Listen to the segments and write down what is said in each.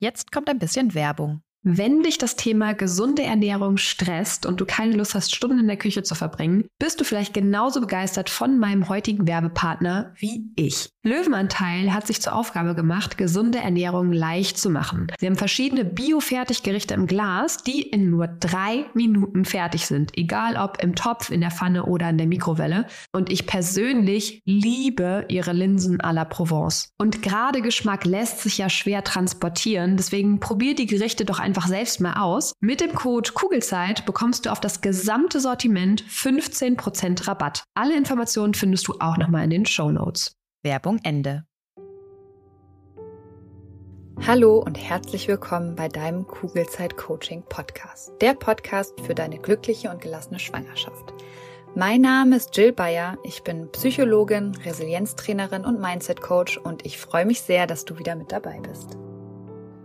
Jetzt kommt ein bisschen Werbung. Wenn dich das Thema gesunde Ernährung stresst und du keine Lust hast, Stunden in der Küche zu verbringen, bist du vielleicht genauso begeistert von meinem heutigen Werbepartner wie ich. Löwenanteil hat sich zur Aufgabe gemacht, gesunde Ernährung leicht zu machen. Sie haben verschiedene Bio-Fertiggerichte im Glas, die in nur 3 Minuten fertig sind, egal ob im Topf, in der Pfanne oder in der Mikrowelle. Und ich persönlich liebe ihre Linsen à la Provence. Und gerade Geschmack lässt sich ja schwer transportieren, deswegen probier die Gerichte doch einfach selbst mal aus. Mit dem Code Kugelzeit bekommst du auf das gesamte Sortiment 15% Rabatt. Alle Informationen findest du auch nochmal in den Shownotes. Werbung Ende. Hallo und herzlich willkommen bei deinem Kugelzeit Coaching Podcast. Der Podcast für deine glückliche und gelassene Schwangerschaft. Mein Name ist Jill Bayer, ich bin Psychologin, Resilienztrainerin und Mindset Coach und ich freue mich sehr, dass du wieder mit dabei bist.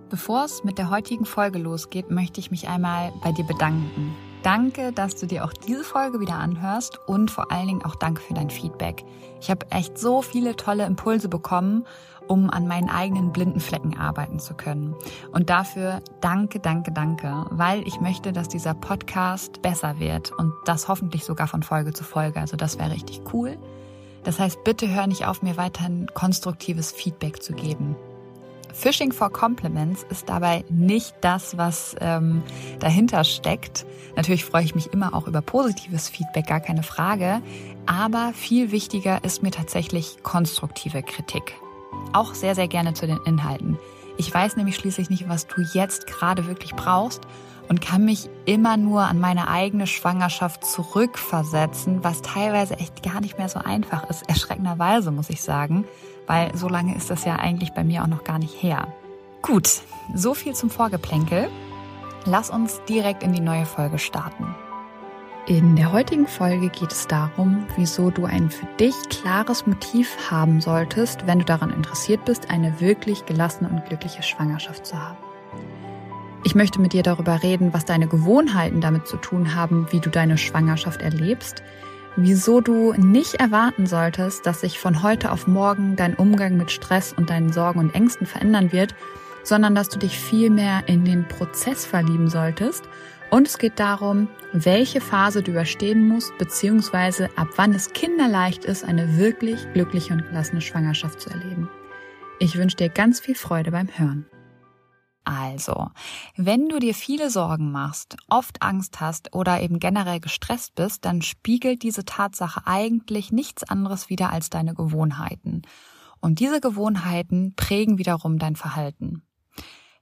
Bevor es mit der heutigen Folge losgeht, möchte ich mich einmal bei dir bedanken. Danke, dass du dir auch diese Folge wieder anhörst und vor allen Dingen auch danke für dein Feedback. Ich habe echt so viele tolle Impulse bekommen, um an meinen eigenen blinden Flecken arbeiten zu können. Und dafür danke, danke, danke, weil ich möchte, dass dieser Podcast besser wird und das hoffentlich sogar von Folge zu Folge. Also das wäre richtig cool. Das heißt, bitte hör nicht auf, mir weiterhin konstruktives Feedback zu geben. Fishing for Compliments ist dabei nicht das, was dahinter steckt. Natürlich freue ich mich immer auch über positives Feedback, gar keine Frage. Aber viel wichtiger ist mir tatsächlich konstruktive Kritik. Auch sehr, sehr gerne zu den Inhalten. Ich weiß nämlich schließlich nicht, was du jetzt gerade wirklich brauchst und kann mich immer nur an meine eigene Schwangerschaft zurückversetzen, was teilweise echt gar nicht mehr so einfach ist. Erschreckenderweise, muss ich sagen. Weil so lange ist das ja eigentlich bei mir auch noch gar nicht her. Gut, so viel zum Vorgeplänkel. Lass uns direkt in die neue Folge starten. In der heutigen Folge geht es darum, wieso du ein für dich klares Motiv haben solltest, wenn du daran interessiert bist, eine wirklich gelassene und glückliche Schwangerschaft zu haben. Ich möchte mit dir darüber reden, was deine Gewohnheiten damit zu tun haben, wie du deine Schwangerschaft erlebst, wieso du nicht erwarten solltest, dass sich von heute auf morgen dein Umgang mit Stress und deinen Sorgen und Ängsten verändern wird, sondern dass du dich viel mehr in den Prozess verlieben solltest. Und es geht darum, welche Phase du überstehen musst, beziehungsweise ab wann es kinderleicht ist, eine wirklich glückliche und gelassene Schwangerschaft zu erleben. Ich wünsche dir ganz viel Freude beim Hören. Also, wenn du dir viele Sorgen machst, oft Angst hast oder eben generell gestresst bist, dann spiegelt diese Tatsache eigentlich nichts anderes wider als deine Gewohnheiten. Und diese Gewohnheiten prägen wiederum dein Verhalten.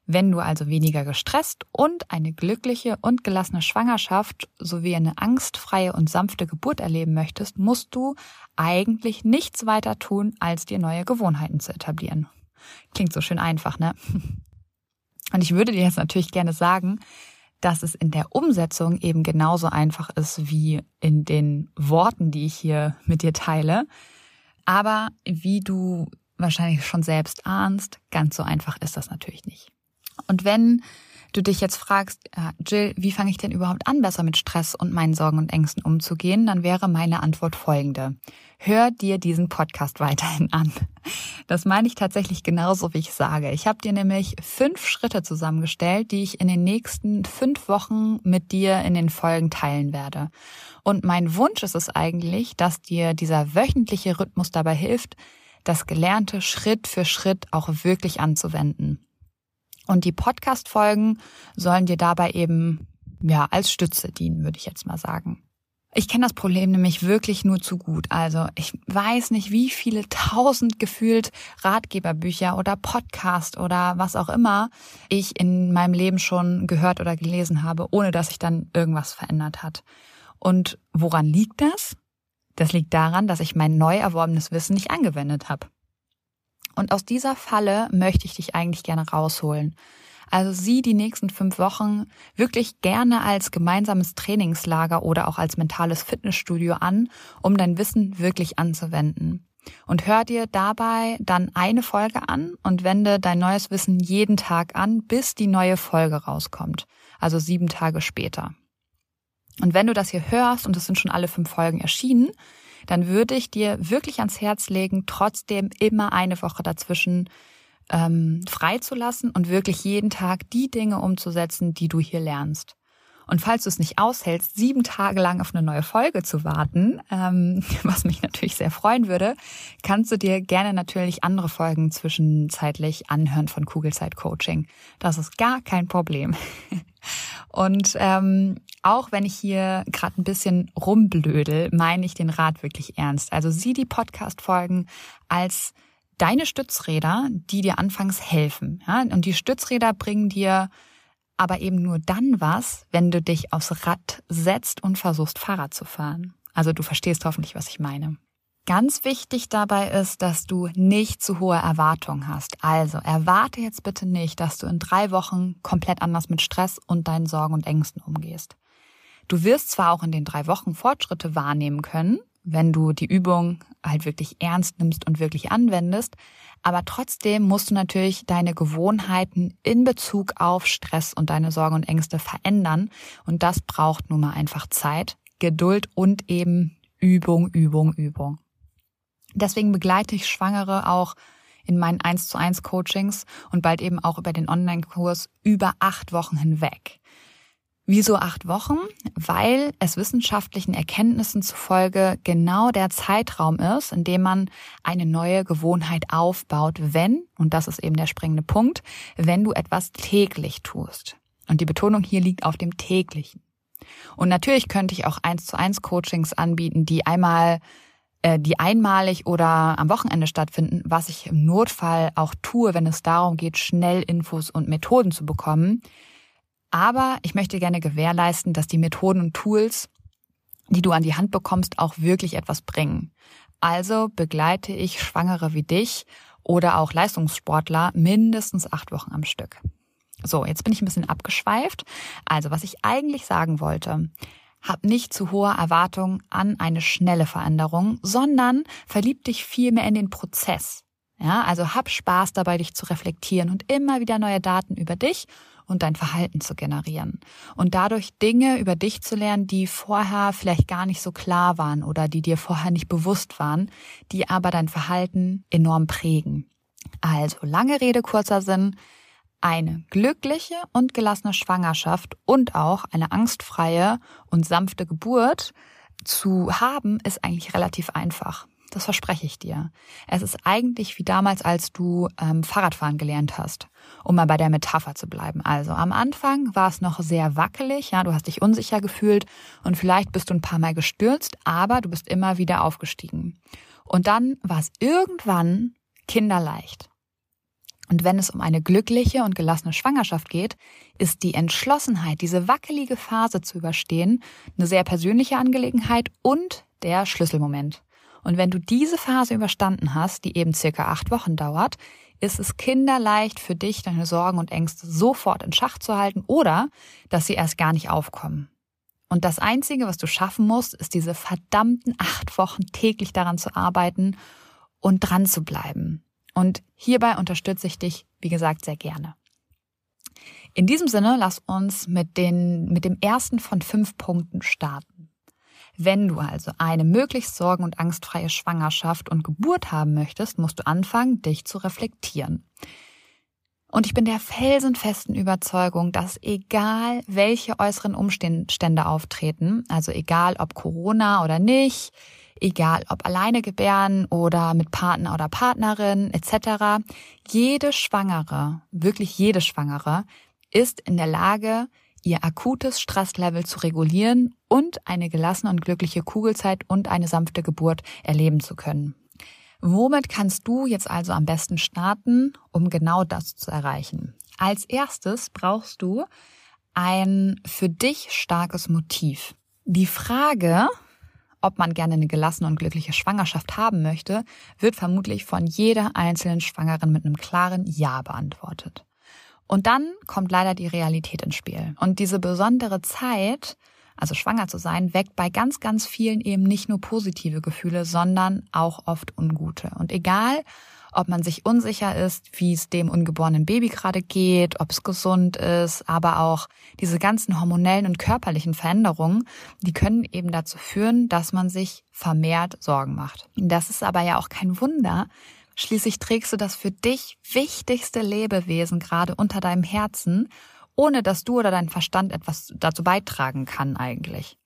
Wenn du also weniger gestresst und eine glückliche und gelassene Schwangerschaft sowie eine angstfreie und sanfte Geburt erleben möchtest, musst du eigentlich nichts weiter tun, als dir neue Gewohnheiten zu etablieren. Klingt so schön einfach, ne? Und ich würde dir jetzt natürlich gerne sagen, dass es in der Umsetzung eben genauso einfach ist wie in den Worten, die ich hier mit dir teile. Aber wie du wahrscheinlich schon selbst ahnst, ganz so einfach ist das natürlich nicht. Und wenn du dich jetzt fragst, Jill, wie fange ich denn überhaupt an, besser mit Stress und meinen Sorgen und Ängsten umzugehen, dann wäre meine Antwort folgende. Hör dir diesen Podcast weiterhin an. Das meine ich tatsächlich genauso, wie ich sage. Ich habe dir nämlich 5 Schritte zusammengestellt, die ich in den nächsten 5 Wochen mit dir in den Folgen teilen werde. Und mein Wunsch ist es eigentlich, dass dir dieser wöchentliche Rhythmus dabei hilft, das Gelernte Schritt für Schritt auch wirklich anzuwenden. Und die Podcast-Folgen sollen dir dabei eben, ja, als Stütze dienen, würde ich jetzt mal sagen. Ich kenne das Problem nämlich wirklich nur zu gut. Also ich weiß nicht, wie viele 1000 gefühlt Ratgeberbücher oder Podcast oder was auch immer ich in meinem Leben schon gehört oder gelesen habe, ohne dass sich dann irgendwas verändert hat. Und woran liegt das? Das liegt daran, dass ich mein neu erworbenes Wissen nicht angewendet habe. Und aus dieser Falle möchte ich dich eigentlich gerne rausholen. Also sieh die nächsten 5 Wochen wirklich gerne als gemeinsames Trainingslager oder auch als mentales Fitnessstudio an, um dein Wissen wirklich anzuwenden. Und hör dir dabei dann eine Folge an und wende dein neues Wissen jeden Tag an, bis die neue Folge rauskommt. Also 7 Tage später. Und wenn du das hier hörst, und es sind schon alle 5 Folgen erschienen, dann würde ich dir wirklich ans Herz legen, trotzdem immer eine Woche dazwischen freizulassen und wirklich jeden Tag die Dinge umzusetzen, die du hier lernst. Und falls du es nicht aushältst, 7 Tage lang auf eine neue Folge zu warten, was mich natürlich sehr freuen würde, kannst du dir gerne natürlich andere Folgen zwischenzeitlich anhören von Kugelzeit Coaching. Das ist gar kein Problem. Und auch wenn ich hier gerade ein bisschen rumblödel, meine ich den Rat wirklich ernst. Also sieh die Podcast-Folgen als deine Stützräder, die dir anfangs helfen. Ja? Und die Stützräder bringen dir aber eben nur dann was, wenn du dich aufs Rad setzt und versuchst, Fahrrad zu fahren. Also du verstehst hoffentlich, was ich meine. Ganz wichtig dabei ist, dass du nicht zu hohe Erwartungen hast. Also erwarte jetzt bitte nicht, dass du in 3 Wochen komplett anders mit Stress und deinen Sorgen und Ängsten umgehst. Du wirst zwar auch in den 3 Wochen Fortschritte wahrnehmen können, wenn du die Übung halt wirklich ernst nimmst und wirklich anwendest. Aber trotzdem musst du natürlich deine Gewohnheiten in Bezug auf Stress und deine Sorgen und Ängste verändern. Und das braucht nun mal einfach Zeit, Geduld und eben Übung, Übung, Übung. Deswegen begleite ich Schwangere auch in meinen 1:1 Coachings und bald eben auch über den Online-Kurs über 8 Wochen hinweg. Wieso 8 Wochen? Weil es wissenschaftlichen Erkenntnissen zufolge genau der Zeitraum ist, in dem man eine neue Gewohnheit aufbaut, wenn, und das ist eben der springende Punkt, wenn du etwas täglich tust. Und die Betonung hier liegt auf dem täglichen. Und natürlich könnte ich auch 1:1 Coachings anbieten, die einmalig oder am Wochenende stattfinden, was ich im Notfall auch tue, wenn es darum geht, schnell Infos und Methoden zu bekommen. Aber ich möchte gerne gewährleisten, dass die Methoden und Tools, die du an die Hand bekommst, auch wirklich etwas bringen. Also begleite ich Schwangere wie dich oder auch Leistungssportler mindestens 8 Wochen am Stück. So, jetzt bin ich ein bisschen abgeschweift. Also, was ich eigentlich sagen wollte: Hab nicht zu hohe Erwartungen an eine schnelle Veränderung, sondern verlieb dich viel mehr in den Prozess. Ja, also hab Spaß dabei, dich zu reflektieren und immer wieder neue Daten über dich und dein Verhalten zu generieren. Und dadurch Dinge über dich zu lernen, die vorher vielleicht gar nicht so klar waren oder die dir vorher nicht bewusst waren, die aber dein Verhalten enorm prägen. Also lange Rede, kurzer Sinn. Eine glückliche und gelassene Schwangerschaft und auch eine angstfreie und sanfte Geburt zu haben, ist eigentlich relativ einfach. Das verspreche ich dir. Es ist eigentlich wie damals, als du Fahrradfahren gelernt hast, um mal bei der Metapher zu bleiben. Also am Anfang war es noch sehr wackelig, ja, du hast dich unsicher gefühlt und vielleicht bist du ein paar Mal gestürzt, aber du bist immer wieder aufgestiegen. Und dann war es irgendwann kinderleicht. Und wenn es um eine glückliche und gelassene Schwangerschaft geht, ist die Entschlossenheit, diese wackelige Phase zu überstehen, eine sehr persönliche Angelegenheit und der Schlüsselmoment. Und wenn du diese Phase überstanden hast, die eben circa 8 Wochen dauert, ist es kinderleicht für dich, deine Sorgen und Ängste sofort in Schach zu halten oder dass sie erst gar nicht aufkommen. Und das Einzige, was du schaffen musst, ist diese verdammten 8 Wochen täglich daran zu arbeiten und dran zu bleiben. Und hierbei unterstütze ich dich, wie gesagt, sehr gerne. In diesem Sinne, lass uns mit dem ersten von 5 Punkten starten. Wenn du also eine möglichst sorgen- und angstfreie Schwangerschaft und Geburt haben möchtest, musst du anfangen, dich zu reflektieren. Und ich bin der felsenfesten Überzeugung, dass egal welche äußeren Umstände auftreten, also egal ob Corona oder nicht, egal ob alleine gebären oder mit Partner oder Partnerin etc., wirklich jede Schwangere, ist in der Lage, ihr akutes Stresslevel zu regulieren und eine gelassene und glückliche Kugelzeit und eine sanfte Geburt erleben zu können. Womit kannst du jetzt also am besten starten, um genau das zu erreichen? Als erstes brauchst du ein für dich starkes Motiv. Die Frage, ob man gerne eine gelassene und glückliche Schwangerschaft haben möchte, wird vermutlich von jeder einzelnen Schwangeren mit einem klaren Ja beantwortet. Und dann kommt leider die Realität ins Spiel. Und diese besondere Zeit, also schwanger zu sein, weckt bei ganz, ganz vielen eben nicht nur positive Gefühle, sondern auch oft ungute. Und egal, ob man sich unsicher ist, wie es dem ungeborenen Baby gerade geht, ob es gesund ist, aber auch diese ganzen hormonellen und körperlichen Veränderungen, die können eben dazu führen, dass man sich vermehrt Sorgen macht. Das ist aber ja auch kein Wunder. Schließlich trägst du das für dich wichtigste Lebewesen gerade unter deinem Herzen, ohne dass du oder dein Verstand etwas dazu beitragen kann eigentlich.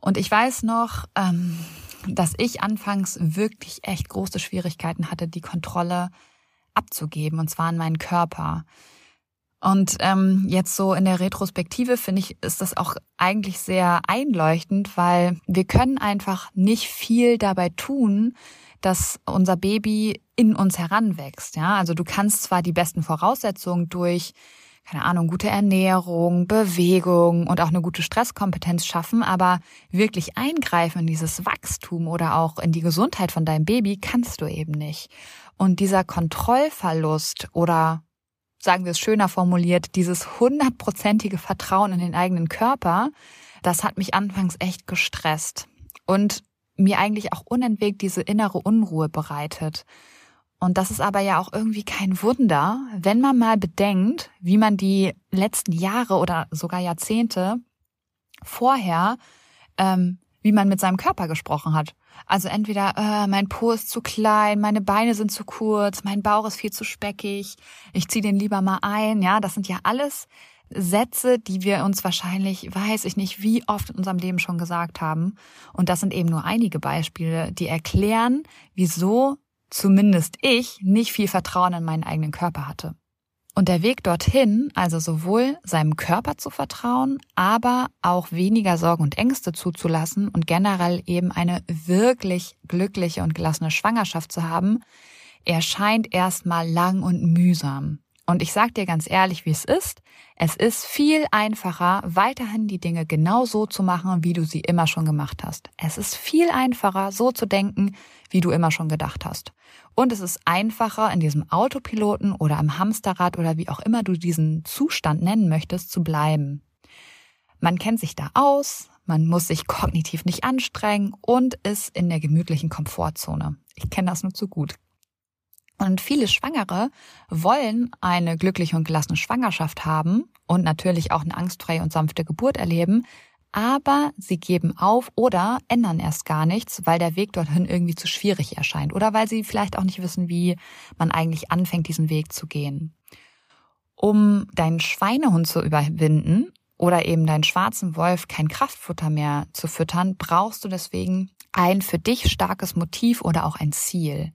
Und ich weiß noch, dass ich anfangs wirklich echt große Schwierigkeiten hatte, die Kontrolle abzugeben, und zwar an meinen Körper. Und jetzt so in der Retrospektive, finde ich, ist das auch eigentlich sehr einleuchtend, weil wir können einfach nicht viel dabei tun, dass unser Baby in uns heranwächst. Ja? Also du kannst zwar die besten Voraussetzungen durch, keine Ahnung, gute Ernährung, Bewegung und auch eine gute Stresskompetenz schaffen, aber wirklich eingreifen in dieses Wachstum oder auch in die Gesundheit von deinem Baby kannst du eben nicht. Und dieser Kontrollverlust oder, sagen wir es schöner formuliert, dieses 100%ige Vertrauen in den eigenen Körper, das hat mich anfangs echt gestresst und mir eigentlich auch unentwegt diese innere Unruhe bereitet. Und das ist aber ja auch irgendwie kein Wunder, wenn man mal bedenkt, wie man die letzten Jahre oder sogar Jahrzehnte vorher, wie man mit seinem Körper gesprochen hat. Also entweder, mein Po ist zu klein, meine Beine sind zu kurz, mein Bauch ist viel zu speckig, ich ziehe den lieber mal ein. Ja, das sind ja alles Sätze, die wir uns wahrscheinlich, weiß ich nicht, wie oft in unserem Leben schon gesagt haben. Und das sind eben nur einige Beispiele, die erklären, wieso zumindest ich nicht viel Vertrauen in meinen eigenen Körper hatte. Und der Weg dorthin, also sowohl seinem Körper zu vertrauen, aber auch weniger Sorgen und Ängste zuzulassen und generell eben eine wirklich glückliche und gelassene Schwangerschaft zu haben, erscheint erstmal lang und mühsam. Und ich sag dir ganz ehrlich, wie es ist viel einfacher, weiterhin die Dinge genau so zu machen, wie du sie immer schon gemacht hast. Es ist viel einfacher, so zu denken, wie du immer schon gedacht hast. Und es ist einfacher, in diesem Autopiloten oder am Hamsterrad oder wie auch immer du diesen Zustand nennen möchtest, zu bleiben. Man kennt sich da aus, man muss sich kognitiv nicht anstrengen und ist in der gemütlichen Komfortzone. Ich kenne das nur zu gut. Und viele Schwangere wollen eine glückliche und gelassene Schwangerschaft haben und natürlich auch eine angstfreie und sanfte Geburt erleben, aber sie geben auf oder ändern erst gar nichts, weil der Weg dorthin irgendwie zu schwierig erscheint oder weil sie vielleicht auch nicht wissen, wie man eigentlich anfängt, diesen Weg zu gehen. Um deinen Schweinehund zu überwinden oder eben deinen schwarzen Wolf kein Kraftfutter mehr zu füttern, brauchst du deswegen ein für dich starkes Motiv oder auch ein Ziel.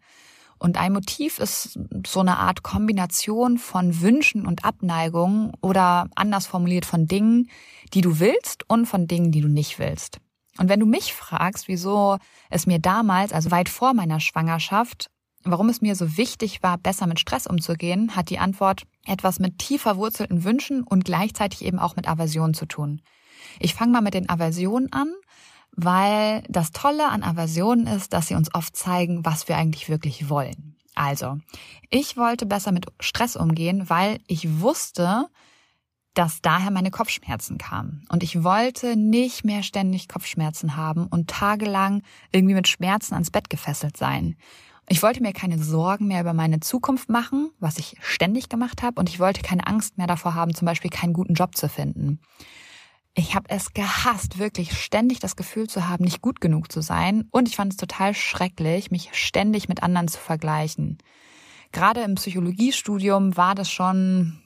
Und ein Motiv ist so eine Art Kombination von Wünschen und Abneigungen oder anders formuliert von Dingen, die du willst und von Dingen, die du nicht willst. Und wenn du mich fragst, wieso es mir damals, also weit vor meiner Schwangerschaft, warum es mir so wichtig war, besser mit Stress umzugehen, hat die Antwort etwas mit tief verwurzelten Wünschen und gleichzeitig eben auch mit Aversionen zu tun. Ich fange mal mit den Aversionen an. Weil das Tolle an Aversionen ist, dass sie uns oft zeigen, was wir eigentlich wirklich wollen. Also, ich wollte besser mit Stress umgehen, weil ich wusste, dass daher meine Kopfschmerzen kamen. Und ich wollte nicht mehr ständig Kopfschmerzen haben und tagelang irgendwie mit Schmerzen ans Bett gefesselt sein. Ich wollte mir keine Sorgen mehr über meine Zukunft machen, was ich ständig gemacht habe. Und ich wollte keine Angst mehr davor haben, zum Beispiel keinen guten Job zu finden. Ich habe es gehasst, wirklich ständig das Gefühl zu haben, nicht gut genug zu sein. Und ich fand es total schrecklich, mich ständig mit anderen zu vergleichen. Gerade im Psychologiestudium war das schon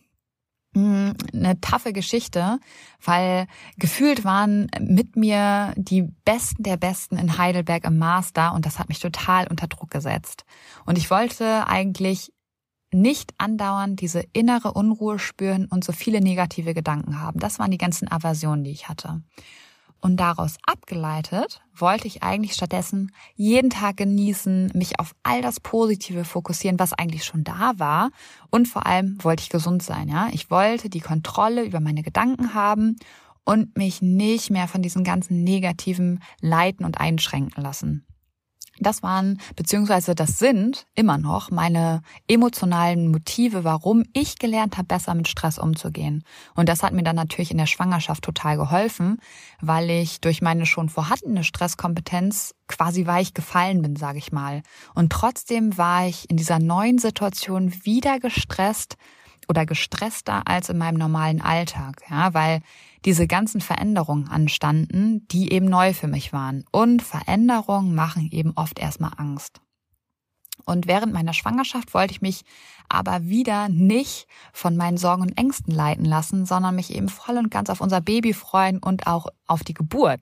eine taffe Geschichte, weil gefühlt waren mit mir die Besten der Besten in Heidelberg im Master. Und das hat mich total unter Druck gesetzt. Und ich wollte eigentlich nicht andauernd diese innere Unruhe spüren und so viele negative Gedanken haben. Das waren die ganzen Aversionen, die ich hatte. Und daraus abgeleitet wollte ich eigentlich stattdessen jeden Tag genießen, mich auf all das Positive fokussieren, was eigentlich schon da war. Und vor allem wollte ich gesund sein. Ja? Ich wollte die Kontrolle über meine Gedanken haben und mich nicht mehr von diesen ganzen negativen leiten und einschränken lassen. Das waren, beziehungsweise das sind immer noch meine emotionalen Motive, warum ich gelernt habe, besser mit Stress umzugehen. Und das hat mir dann natürlich in der Schwangerschaft total geholfen, weil ich durch meine schon vorhandene Stresskompetenz quasi weich gefallen bin, sage ich mal. Und trotzdem war ich in dieser neuen Situation wieder gestresst oder gestresster als in meinem normalen Alltag, ja, weil diese ganzen Veränderungen anstanden, die eben neu für mich waren. Und Veränderungen machen eben oft erstmal Angst. Und während meiner Schwangerschaft wollte ich mich aber wieder nicht von meinen Sorgen und Ängsten leiten lassen, sondern mich eben voll und ganz auf unser Baby freuen und auch auf die Geburt.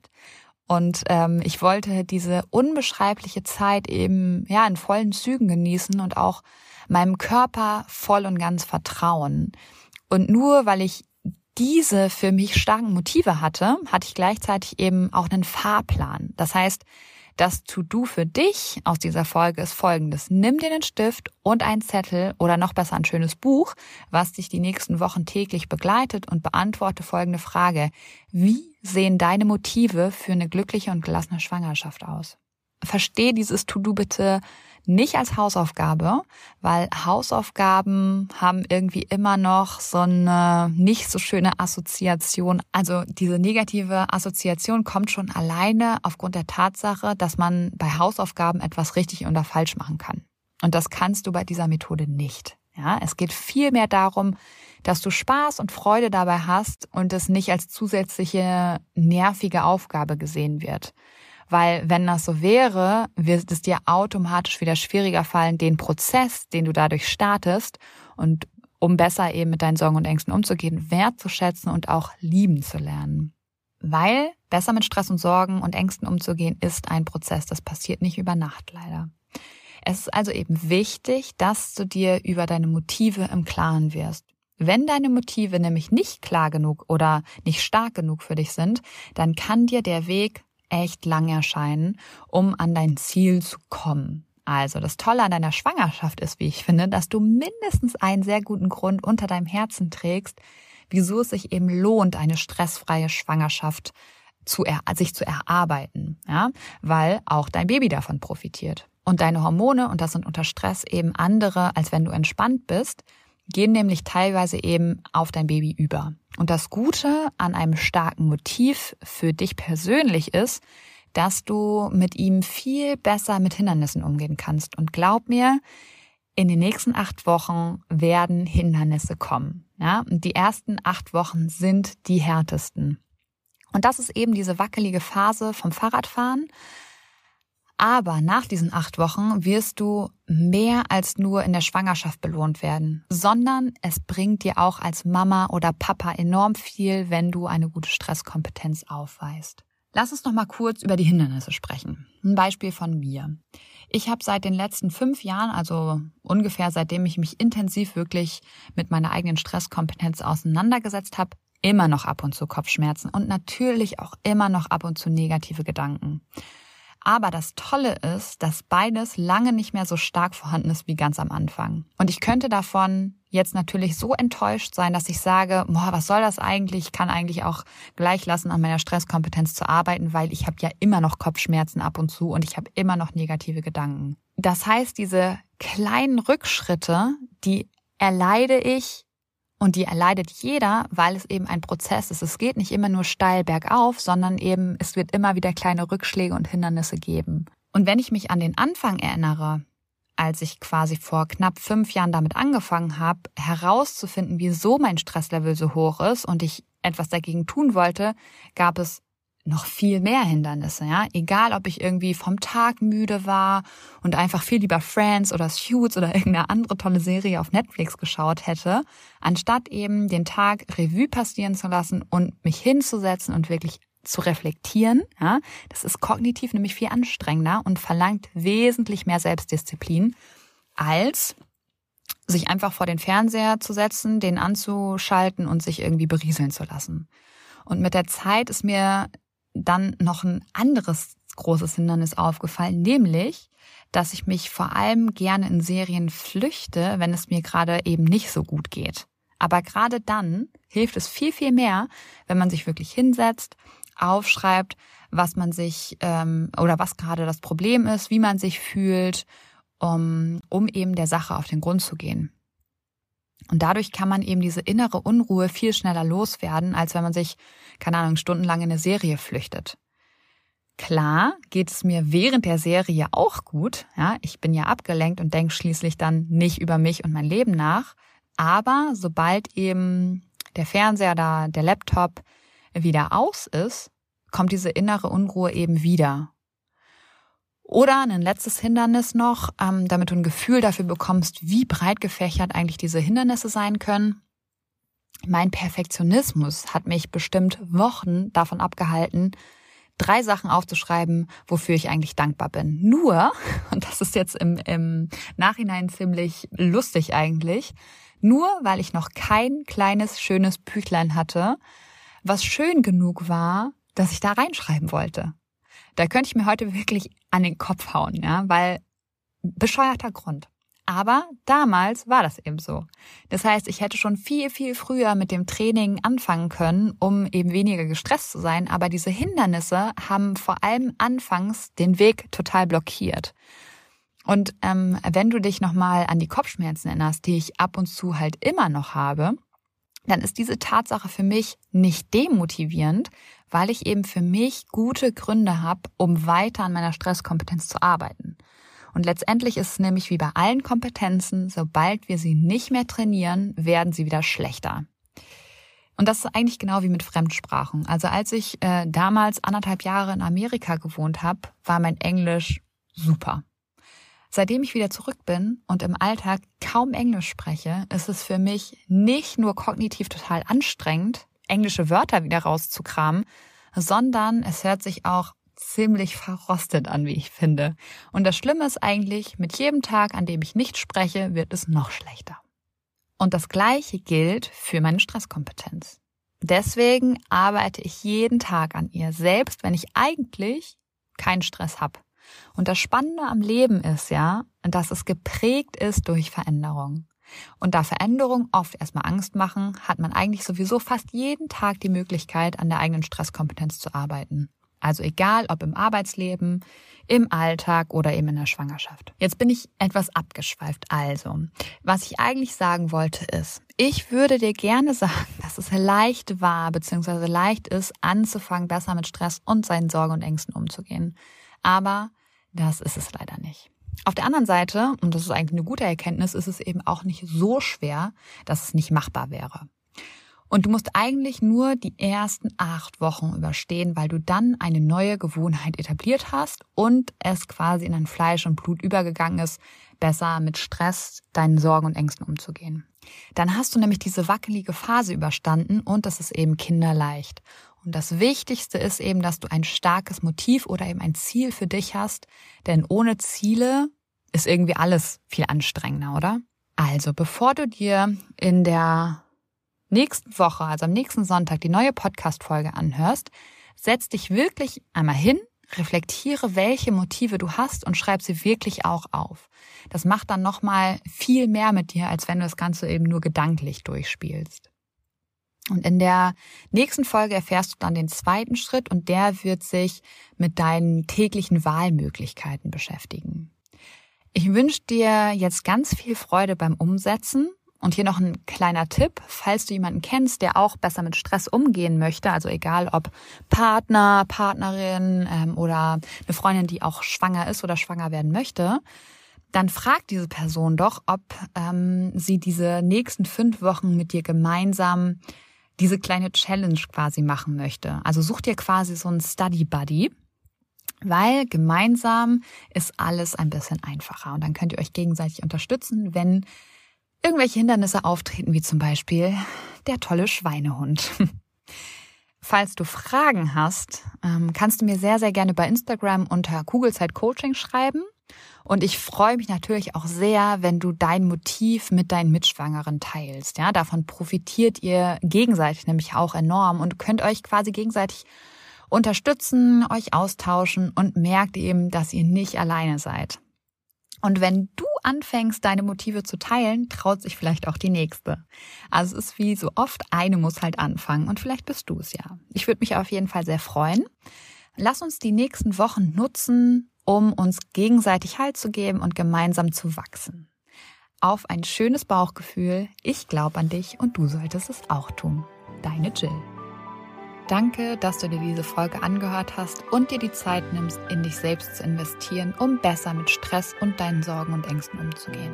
Und ich wollte diese unbeschreibliche Zeit eben ja in vollen Zügen genießen und auch meinem Körper voll und ganz vertrauen. Und nur weil ich diese für mich starken Motive hatte, hatte ich gleichzeitig eben auch einen Fahrplan. Das heißt, das To-Do für dich aus dieser Folge ist folgendes. Nimm dir einen Stift und einen Zettel oder noch besser ein schönes Buch, was dich die nächsten Wochen täglich begleitet und beantworte folgende Frage. Wie sehen deine Motive für eine glückliche und gelassene Schwangerschaft aus? Verstehe dieses To-Do bitte nicht als Hausaufgabe, weil Hausaufgaben haben irgendwie immer noch so eine nicht so schöne Assoziation. Also diese negative Assoziation kommt schon alleine aufgrund der Tatsache, dass man bei Hausaufgaben etwas richtig oder falsch machen kann. Und das kannst du bei dieser Methode nicht. Ja, es geht vielmehr darum, dass du Spaß und Freude dabei hast und es nicht als zusätzliche nervige Aufgabe gesehen wird. Weil wenn das so wäre, wird es dir automatisch wieder schwieriger fallen, den Prozess, den du dadurch startest und um besser eben mit deinen Sorgen und Ängsten umzugehen, wertzuschätzen und auch lieben zu lernen. Weil besser mit Stress und Sorgen und Ängsten umzugehen ist ein Prozess, das passiert nicht über Nacht leider. Es ist also eben wichtig, dass du dir über deine Motive im Klaren wirst. Wenn deine Motive nämlich nicht klar genug oder nicht stark genug für dich sind, dann kann dir der Weg echt lang erscheinen, um an dein Ziel zu kommen. Also das Tolle an deiner Schwangerschaft ist, wie ich finde, dass du mindestens einen sehr guten Grund unter deinem Herzen trägst, wieso es sich eben lohnt, eine stressfreie Schwangerschaft sich zu erarbeiten, ja, weil auch dein Baby davon profitiert. Und deine Hormone, und das sind unter Stress eben andere, als wenn du entspannt bist, gehen nämlich teilweise eben auf dein Baby über. Und das Gute an einem starken Motiv für dich persönlich ist, dass du mit ihm viel besser mit Hindernissen umgehen kannst. Und glaub mir, in den nächsten 8 Wochen werden Hindernisse kommen. Ja? Und die ersten 8 Wochen sind die härtesten. Und das ist eben diese wackelige Phase vom Fahrradfahren. Aber nach diesen 8 Wochen wirst du mehr als nur in der Schwangerschaft belohnt werden, sondern es bringt dir auch als Mama oder Papa enorm viel, wenn du eine gute Stresskompetenz aufweist. Lass uns noch mal kurz über die Hindernisse sprechen. Ein Beispiel von mir. Ich habe seit den letzten 5 Jahren, also ungefähr seitdem ich mich intensiv wirklich mit meiner eigenen Stresskompetenz auseinandergesetzt habe, immer noch ab und zu Kopfschmerzen und natürlich auch immer noch ab und zu negative Gedanken. Aber das Tolle ist, dass beides lange nicht mehr so stark vorhanden ist wie ganz am Anfang. Und ich könnte davon jetzt natürlich so enttäuscht sein, dass ich sage, boah, was soll das eigentlich? Ich kann eigentlich auch gleich lassen, an meiner Stresskompetenz zu arbeiten, weil ich habe ja immer noch Kopfschmerzen ab und zu und ich habe immer noch negative Gedanken. Das heißt, diese kleinen Rückschritte, die erleide ich und die erleidet jeder, weil es eben ein Prozess ist. Es geht nicht immer nur steil bergauf, sondern eben es wird immer wieder kleine Rückschläge und Hindernisse geben. Und wenn ich mich an den Anfang erinnere, als ich quasi vor knapp 5 Jahren damit angefangen habe, herauszufinden, wieso mein Stresslevel so hoch ist und ich etwas dagegen tun wollte, gab es noch viel mehr Hindernisse, ja. Egal, ob ich irgendwie vom Tag müde war und einfach viel lieber Friends oder Suits oder irgendeine andere tolle Serie auf Netflix geschaut hätte, anstatt eben den Tag Revue passieren zu lassen und mich hinzusetzen und wirklich zu reflektieren, ja. Das ist kognitiv nämlich viel anstrengender und verlangt wesentlich mehr Selbstdisziplin, als sich einfach vor den Fernseher zu setzen, den anzuschalten und sich irgendwie berieseln zu lassen. Und mit der Zeit ist mir dann noch ein anderes großes Hindernis aufgefallen, nämlich, dass ich mich vor allem gerne in Serien flüchte, wenn es mir gerade eben nicht so gut geht. Aber gerade dann hilft es viel, viel mehr, wenn man sich wirklich hinsetzt, aufschreibt, was man sich oder was gerade das Problem ist, wie man sich fühlt, um eben der Sache auf den Grund zu gehen. Und dadurch kann man eben diese innere Unruhe viel schneller loswerden, als wenn man sich, keine Ahnung, stundenlang in eine Serie flüchtet. Klar geht es mir während der Serie auch gut. Ja, ich bin ja abgelenkt und denke schließlich dann nicht über mich und mein Leben nach. Aber sobald eben der Fernseher oder der Laptop wieder aus ist, kommt diese innere Unruhe eben wieder. Oder ein letztes Hindernis noch, damit du ein Gefühl dafür bekommst, wie breit gefächert eigentlich diese Hindernisse sein können. Mein Perfektionismus hat mich bestimmt Wochen davon abgehalten, 3 Sachen aufzuschreiben, wofür ich eigentlich dankbar bin. Nur, und das ist jetzt im Nachhinein ziemlich lustig eigentlich, nur weil ich noch kein kleines, schönes Büchlein hatte, was schön genug war, dass ich da reinschreiben wollte. Da könnte ich mir heute wirklich an den Kopf hauen, ja, weil bescheuerter Grund. Aber damals war das eben so. Das heißt, ich hätte schon viel, viel früher mit dem Training anfangen können, um eben weniger gestresst zu sein. Aber diese Hindernisse haben vor allem anfangs den Weg total blockiert. Und wenn du dich nochmal an die Kopfschmerzen erinnerst, die ich ab und zu halt immer noch habe, dann ist diese Tatsache für mich nicht demotivierend, weil ich eben für mich gute Gründe habe, um weiter an meiner Stresskompetenz zu arbeiten. Und letztendlich ist es nämlich wie bei allen Kompetenzen, sobald wir sie nicht mehr trainieren, werden sie wieder schlechter. Und das ist eigentlich genau wie mit Fremdsprachen. Also als ich damals anderthalb Jahre in Amerika gewohnt habe, war mein Englisch super. Seitdem ich wieder zurück bin und im Alltag kaum Englisch spreche, ist es für mich nicht nur kognitiv total anstrengend, englische Wörter wieder rauszukramen, sondern es hört sich auch ziemlich verrostet an, wie ich finde. Und das Schlimme ist eigentlich, mit jedem Tag, an dem ich nicht spreche, wird es noch schlechter. Und das Gleiche gilt für meine Stresskompetenz. Deswegen arbeite ich jeden Tag an ihr, selbst wenn ich eigentlich keinen Stress habe. Und das Spannende am Leben ist ja, dass es geprägt ist durch Veränderung. Und da Veränderungen oft erstmal Angst machen, hat man eigentlich sowieso fast jeden Tag die Möglichkeit, an der eigenen Stresskompetenz zu arbeiten. Also egal, ob im Arbeitsleben, im Alltag oder eben in der Schwangerschaft. Jetzt bin ich etwas abgeschweift. Also, was ich eigentlich sagen wollte ist, ich würde dir gerne sagen, dass es leicht war, beziehungsweise leicht ist, anzufangen, besser mit Stress und seinen Sorgen und Ängsten umzugehen. Aber das ist es leider nicht. Auf der anderen Seite, und das ist eigentlich eine gute Erkenntnis, ist es eben auch nicht so schwer, dass es nicht machbar wäre. Und du musst eigentlich nur die ersten 8 Wochen überstehen, weil du dann eine neue Gewohnheit etabliert hast und es quasi in dein Fleisch und Blut übergegangen ist, besser mit Stress, deinen Sorgen und Ängsten umzugehen. Dann hast du nämlich diese wackelige Phase überstanden und das ist eben kinderleicht. Und das Wichtigste ist eben, dass du ein starkes Motiv oder eben ein Ziel für dich hast, denn ohne Ziele ist irgendwie alles viel anstrengender, oder? Also, bevor du dir in der nächsten Woche, also am nächsten Sonntag, die neue Podcast-Folge anhörst, setz dich wirklich einmal hin, reflektiere, welche Motive du hast und schreib sie wirklich auch auf. Das macht dann nochmal viel mehr mit dir, als wenn du das Ganze eben nur gedanklich durchspielst. Und in der nächsten Folge erfährst du dann den zweiten Schritt und der wird sich mit deinen täglichen Wahlmöglichkeiten beschäftigen. Ich wünsche dir jetzt ganz viel Freude beim Umsetzen. Und hier noch ein kleiner Tipp, falls du jemanden kennst, der auch besser mit Stress umgehen möchte, also egal ob Partner, Partnerin oder eine Freundin, die auch schwanger ist oder schwanger werden möchte, dann frag diese Person doch, ob sie diese nächsten 5 Wochen mit dir gemeinsam diese kleine Challenge quasi machen möchte. Also such dir quasi so einen Study Buddy, weil gemeinsam ist alles ein bisschen einfacher. Und dann könnt ihr euch gegenseitig unterstützen, wenn irgendwelche Hindernisse auftreten, wie zum Beispiel der tolle Schweinehund. Falls du Fragen hast, kannst du mir sehr, sehr gerne bei Instagram unter Kugelzeit Coaching schreiben. Und ich freue mich natürlich auch sehr, wenn du dein Motiv mit deinen Mitschwangeren teilst. Ja, davon profitiert ihr gegenseitig nämlich auch enorm und könnt euch quasi gegenseitig unterstützen, euch austauschen und merkt eben, dass ihr nicht alleine seid. Und wenn du anfängst, deine Motive zu teilen, traut sich vielleicht auch die nächste. Also es ist wie so oft, eine muss halt anfangen und vielleicht bist du es ja. Ich würde mich auf jeden Fall sehr freuen. Lass uns die nächsten Wochen nutzen, um uns gegenseitig Halt zu geben und gemeinsam zu wachsen. Auf ein schönes Bauchgefühl. Ich glaube an dich und du solltest es auch tun. Deine Jill. Danke, dass du dir diese Folge angehört hast und dir die Zeit nimmst, in dich selbst zu investieren, um besser mit Stress und deinen Sorgen und Ängsten umzugehen.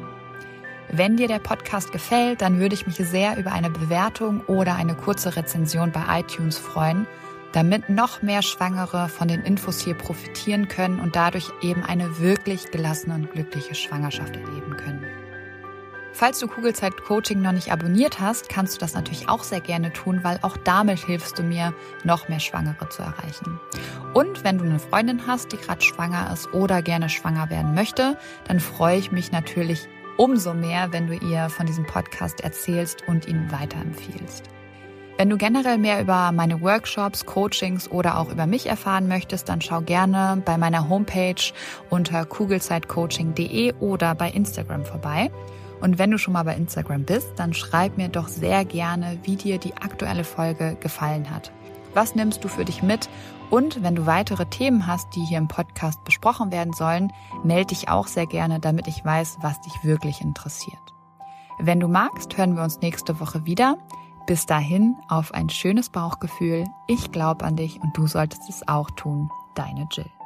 Wenn dir der Podcast gefällt, dann würde ich mich sehr über eine Bewertung oder eine kurze Rezension bei iTunes freuen, damit noch mehr Schwangere von den Infos hier profitieren können und dadurch eben eine wirklich gelassene und glückliche Schwangerschaft erleben können. Falls du Kugelzeit Coaching noch nicht abonniert hast, kannst du das natürlich auch sehr gerne tun, weil auch damit hilfst du mir, noch mehr Schwangere zu erreichen. Und wenn du eine Freundin hast, die gerade schwanger ist oder gerne schwanger werden möchte, dann freue ich mich natürlich umso mehr, wenn du ihr von diesem Podcast erzählst und ihn weiterempfiehlst. Wenn du generell mehr über meine Workshops, Coachings oder auch über mich erfahren möchtest, dann schau gerne bei meiner Homepage unter kugelzeitcoaching.de oder bei Instagram vorbei. Und wenn du schon mal bei Instagram bist, dann schreib mir doch sehr gerne, wie dir die aktuelle Folge gefallen hat. Was nimmst du für dich mit? Und wenn du weitere Themen hast, die hier im Podcast besprochen werden sollen, melde dich auch sehr gerne, damit ich weiß, was dich wirklich interessiert. Wenn du magst, hören wir uns nächste Woche wieder. Bis dahin auf ein schönes Bauchgefühl. Ich glaube an dich und du solltest es auch tun. Deine Jill.